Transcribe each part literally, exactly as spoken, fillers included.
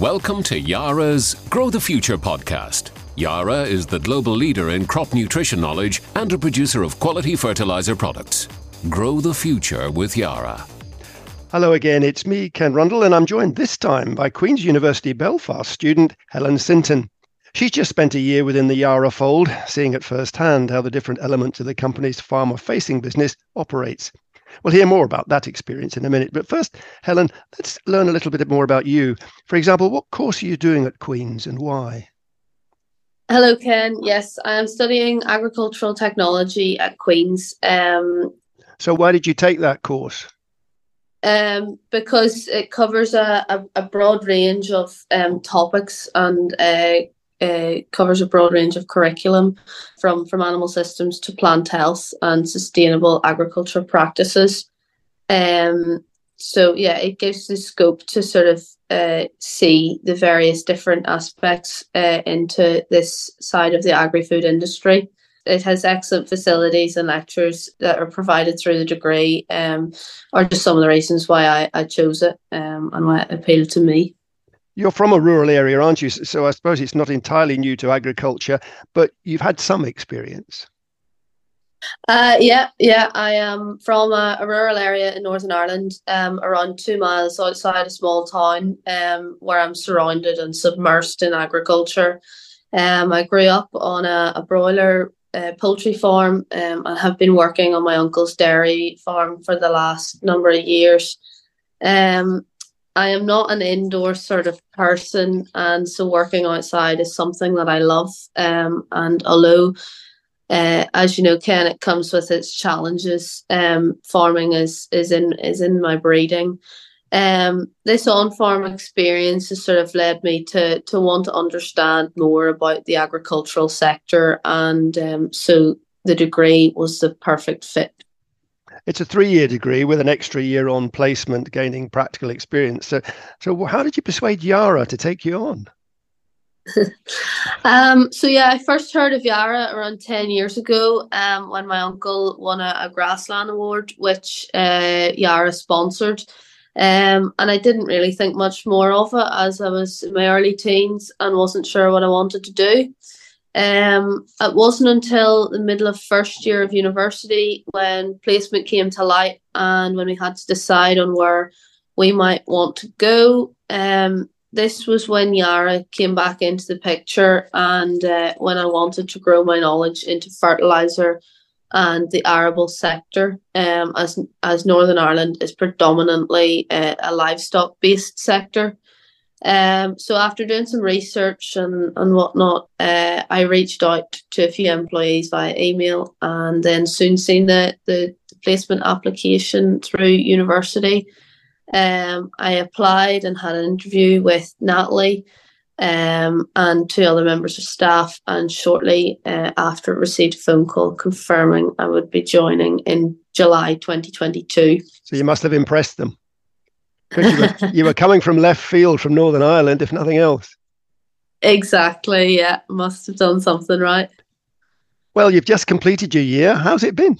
Welcome to Yara's Grow the Future podcast. Yara is the global leader in crop nutrition knowledge and a producer of quality fertilizer products. Grow the future with Yara. Hello again, it's me, Ken Rundle, and I'm joined this time by Queen's University Belfast student Helen Sinton. She's just spent a year within the Yara fold, seeing at first hand how the different elements of the company's farmer-facing business operates. We'll hear more about that experience in a minute, but first, Helen, let's learn a little bit more about you. For example, what course are you doing at Queen's and why? Hello, Ken. Yes, I'm studying agricultural technology at Queen's. Um, so why did you take that course? Um, because it covers a, a, a broad range of um, topics and uh, uh, covers a broad range of curriculum from, from animal systems to plant health and sustainable agriculture practices. Um, so, yeah, it gives the scope to sort of uh, see the various different aspects uh, into this side of the agri-food industry. It has excellent facilities and lectures that are provided through the degree, um, are just some of the reasons why I, I chose it um, and why it appealed to me. You're from a rural area, aren't you? So I suppose it's not entirely new to agriculture, but you've had some experience. Uh, yeah, yeah. I am from a, a rural area in Northern Ireland, um, around two miles outside a small town um, where I'm surrounded and submersed in agriculture. Um, I grew up on a, a broiler Uh, poultry farm um, and have been working on my uncle's dairy farm for the last number of years. Um, I am not an indoor sort of person, and so working outside is something that I love. Um, and although, uh, as you know, Ken, it comes with its challenges. Um, farming is is in is in my breeding. Um, this on-farm experience has sort of led me to to want to understand more about the agricultural sector, and um, so the degree was the perfect fit. It's a three-year degree with an extra year on placement, gaining practical experience. So, so how did you persuade Yara to take you on? um, so yeah, I first heard of Yara around ten years ago um, when my uncle won a, a grassland award, which uh, Yara sponsored. Um, and I didn't really think much more of it, as I was in my early teens and wasn't sure what I wanted to do. Um, it wasn't until the middle of first year of university when placement came to light and when we had to decide on where we might want to go. Um, this was when Yara came back into the picture, and uh, when I wanted to grow my knowledge into fertiliser and the arable sector, um, as as Northern Ireland is predominantly a, a livestock-based sector. Um, so after doing some research and, and whatnot, uh, I reached out to a few employees via email, and then soon seen the, the, the placement application through university. Um, I applied and had an interview with Natalie Um, and two other members of staff, and shortly uh, after received a phone call confirming I would be joining in July twenty twenty-two. So you must have impressed them. You were, you were coming from left field from Northern Ireland, if nothing else. Exactly, yeah. Must have done something right. Well, you've just completed your year. How's it been?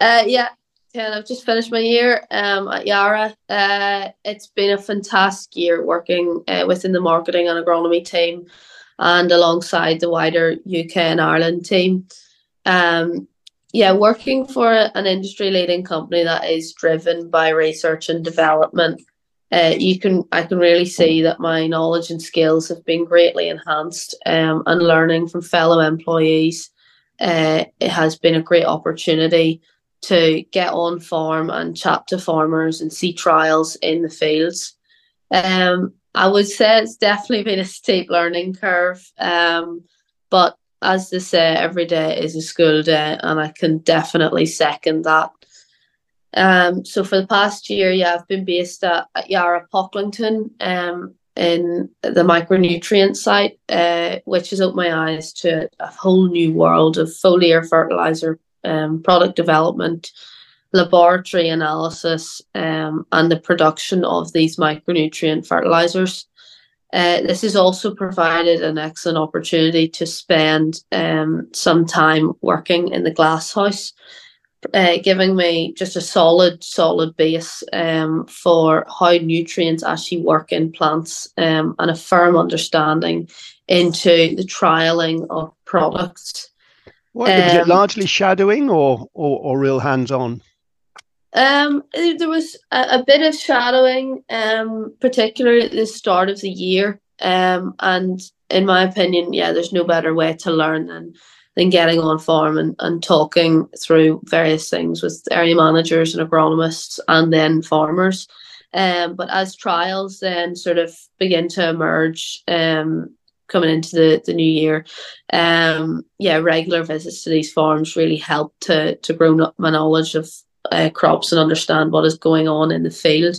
Uh, yeah. Ken, I've just finished my year um, at Yara. Uh, it's been a fantastic year working uh, within the marketing and agronomy team and alongside the wider U K and Ireland team. Um, yeah, working for an industry-leading company that is driven by research and development, uh, you can I can really see that my knowledge and skills have been greatly enhanced, um, and learning from fellow employees. Uh, it has been a great opportunity to get on farm and chat to farmers and see trials in the fields. Um, I would say it's definitely been a steep learning curve, um, but as they say, every day is a school day, and I can definitely second that. Um, so for the past year, yeah, I've been based at, at Yara Pocklington um, in the micronutrient site, uh, which has opened my eyes to a whole new world of foliar fertiliser Um, product development, laboratory analysis, um, and the production of these micronutrient fertilisers. Uh, this has also provided an excellent opportunity to spend um, some time working in the glasshouse, uh, giving me just a solid, solid base um, for how nutrients actually work in plants um, and a firm understanding into the trialing of products. What, um, was it largely shadowing or, or, or real hands-on? Um, there was a, a bit of shadowing, um, particularly at the start of the year. Um, and in my opinion, yeah, there's no better way to learn than, than getting on farm and, and talking through various things with area managers and agronomists and then farmers. Um, but as trials then sort of begin to emerge, um, coming into the, the new year, um, yeah, regular visits to these farms really helped to, to grow up my knowledge of uh, crops and understand what is going on in the field.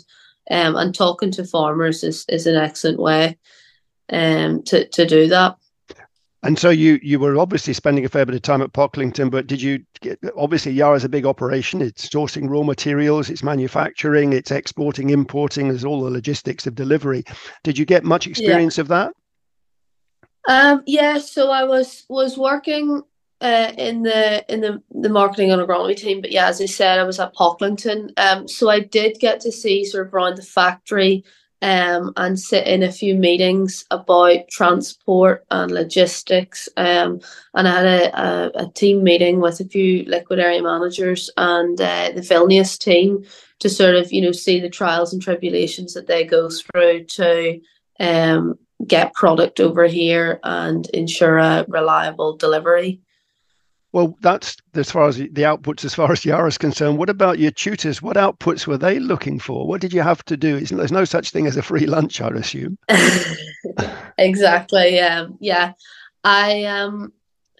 Um, and talking to farmers is, is an excellent way um, to, to do that. And so you, you were obviously spending a fair bit of time at Pocklington, but did you get, obviously Yara is a big operation. It's sourcing raw materials, it's manufacturing, it's exporting, importing, there's all the logistics of delivery. Did you get much experience yeah. of that? Um, yeah, so I was was working uh, in the in the, the marketing and agronomy team, but yeah, as I said, I was at Pocklington. Um, so I did get to see sort of around the factory um, and sit in a few meetings about transport and logistics. Um, and I had a, a, a team meeting with a few liquid area managers and uh, the Vilnius team to sort of, you know, see the trials and tribulations that they go through to um get product over here and ensure a reliable delivery. Well, that's as far as the outputs, as far as Yara is concerned. What about your tutors? What outputs were they looking for? What did you have to do? There's no such thing as a free lunch, I'd assume. Exactly. Um, yeah. I, um,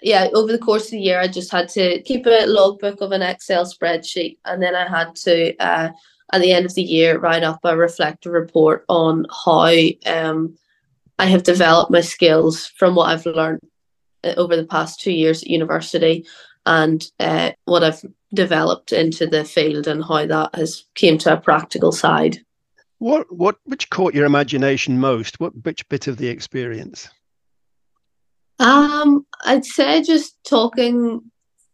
yeah, over the course of the year, I just had to keep a logbook of an Excel spreadsheet. And then I had to, uh, at the end of the year, write up a reflective report on how, um, I have developed my skills from what I've learned over the past two years at university and uh, what I've developed into the field and how that has came to a practical side. What, what, which caught your imagination most? What, which bit of the experience? Um, I'd say just talking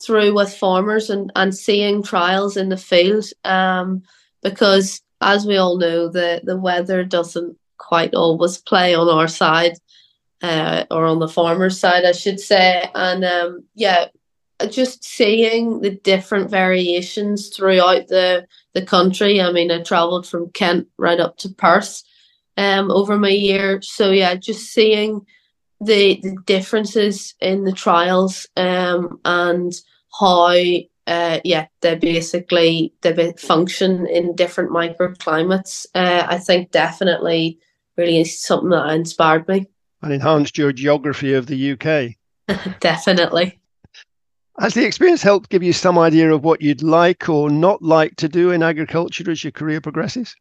through with farmers and, and seeing trials in the field, um, because as we all know, the, the weather doesn't quite always play on our side uh, or on the farmer's side, I should say. And um, yeah, just seeing the different variations throughout the, the country. I mean, I travelled from Kent right up to Perth um, over my year. So yeah, just seeing the, the differences in the trials um, and how, uh, yeah, they basically they function in different microclimates. Uh, I think definitely really is something that inspired me. And enhanced your geography of the U K. Definitely. Has the experience helped give you some idea of what you'd like or not like to do in agriculture as your career progresses?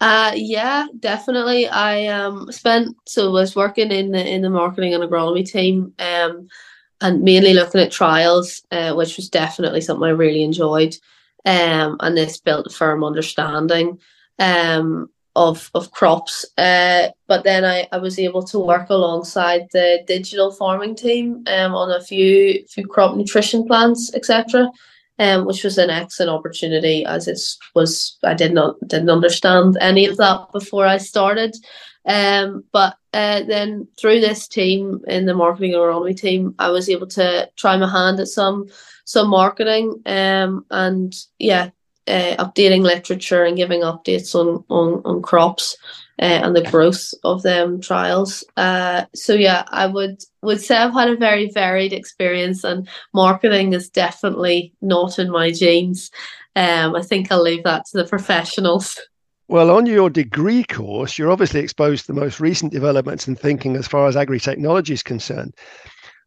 Uh, yeah, definitely. I um, spent, so I was working in the, in the marketing and agronomy team um, and mainly looking at trials, uh, which was definitely something I really enjoyed. Um, and this built a firm understanding. Um, Of, of crops uh, but then I, I was able to work alongside the digital farming team um, on a few few crop nutrition plans, etc., um, which was an excellent opportunity, as it was I did not didn't understand any of that before I started, um, but uh, then through this team in the marketing and agronomy team I was able to try my hand at some some marketing um, and yeah Uh, updating literature and giving updates on on, on crops uh, and the growth of them trials. Uh, so yeah, I would would say I've had a very varied experience, and marketing is definitely not in my genes. Um, I think I'll leave that to the professionals. Well, on your degree course, you're obviously exposed to the most recent developments in thinking as far as agri-technology is concerned.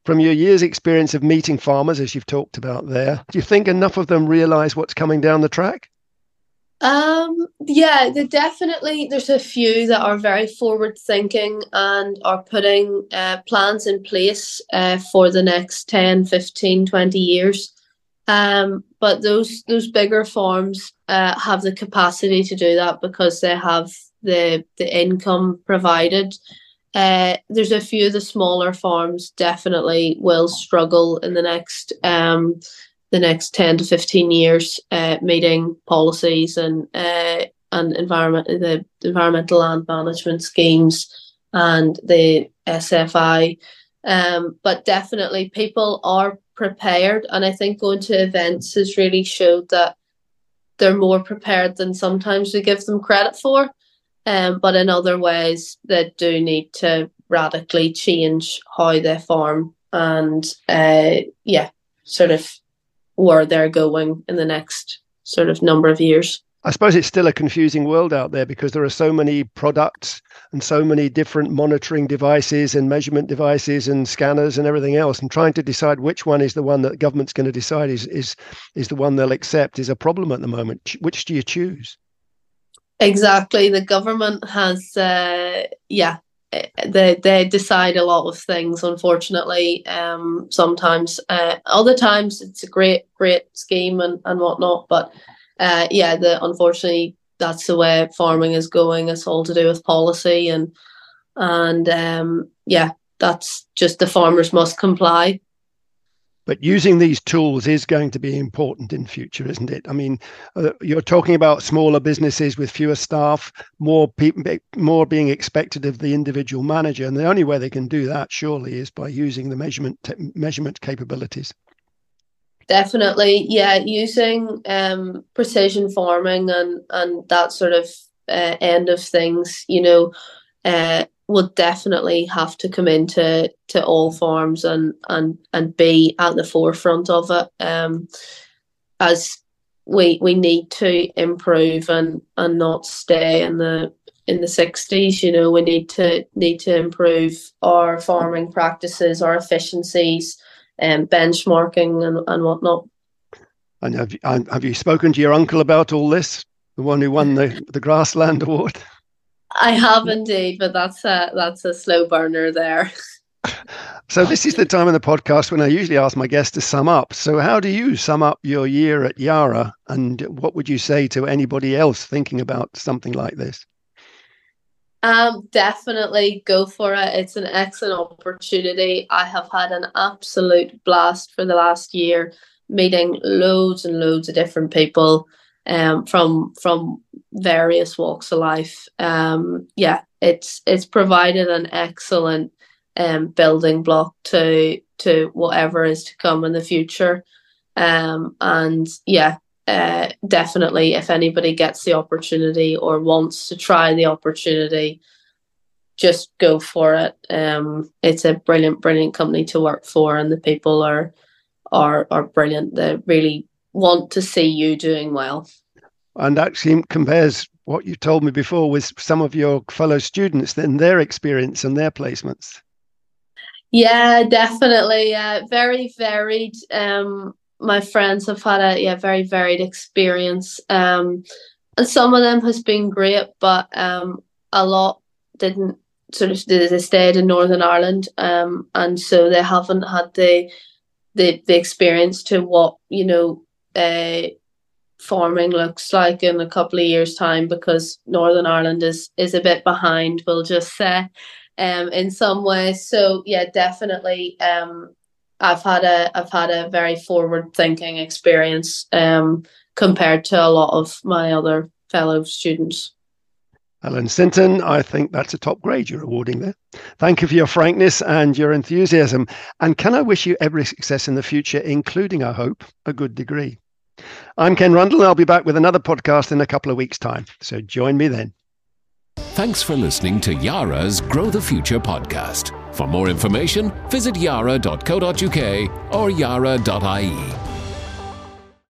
From your years' experience of meeting farmers, as you've talked about there, do you think enough of them realise what's coming down the track? Um, yeah, there definitely there's a few that are very forward-thinking and are putting uh, plans in place uh, for the next ten, fifteen, twenty years. Um, but those those bigger farms uh, have the capacity to do that because they have the the income provided. Uh, there's a few of the smaller farms definitely will struggle in the next um, the next ten to fifteen years, uh, meeting policies and uh, and environment, the environmental land management schemes and the S F I. Um, but definitely people are prepared, and I think going to events has really showed that they're more prepared than sometimes we give them credit for. Um, but in other ways, they do need to radically change how they farm and, uh, yeah, sort of where they're going in the next sort of number of years. I suppose it's still a confusing world out there because there are so many products and so many different monitoring devices and measurement devices and scanners and everything else, and trying to decide which one is the one that government's going to decide is is is the one they'll accept is a problem at the moment. Which do you choose? Exactly. The government has, uh, yeah, they, they decide a lot of things, unfortunately, um, sometimes. Uh, other times it's a great, great scheme and, and whatnot, but Uh, yeah, the, unfortunately, that's the way farming is going. It's all to do with policy, and and um, yeah, that's just the farmers must comply. But using these tools is going to be important in future, isn't it? I mean, uh, you're talking about smaller businesses with fewer staff, more people, more being expected of the individual manager, and the only way they can do that, surely, is by using the measurement te- measurement capabilities. Definitely, yeah, using um, precision farming and, and that sort of uh, end of things, you know, uh, will definitely have to come into to all farms and, and, and be at the forefront of it, um, as we we need to improve and, and not stay in the in the sixties. You know, we need to need to improve our farming practices, our efficiencies, and um, benchmarking and, and whatnot. And have you, have you spoken to your uncle about all this? The one who won the, the grassland award? I have indeed, but that's a, that's a slow burner there. So this is the time in the podcast when I usually ask my guests to sum up. So how do you sum up your year at Yara, and what would you say to anybody else thinking about something like this? Um, definitely go for it. It's an excellent opportunity. I have had an absolute blast for the last year, meeting loads and loads of different people, um, from from various walks of life. Um, yeah, it's it's provided an excellent um building block to to whatever is to come in the future. Um, and yeah. Uh, definitely, if anybody gets the opportunity or wants to try the opportunity, just go for it. Um, it's a brilliant, brilliant company to work for, and the people are are are brilliant. They really want to see you doing well. And actually compares what you told me before with some of your fellow students and their experience and their placements. Yeah, definitely. Uh, very varied. Um, My friends have had a yeah very varied experience, um, and some of them has been great, but um, a lot didn't sort of they stayed in Northern Ireland, um, and so they haven't had the the, the experience to what you know uh, farming looks like in a couple of years' time, because Northern Ireland is is a bit behind, we'll just say, um, in some ways. So yeah, definitely. Um, I've had a I've had a very forward thinking experience um, compared to a lot of my other fellow students. Helen Sinton, I think that's a top grade you're awarding there. Thank you for your frankness and your enthusiasm. And can I wish you every success in the future, including, I hope, a good degree. I'm Ken Rundle, and I'll be back with another podcast in a couple of weeks' time. So join me then. Thanks for listening to Yara's Grow the Future podcast. For more information, visit yara dot co dot u k or yara dot i e.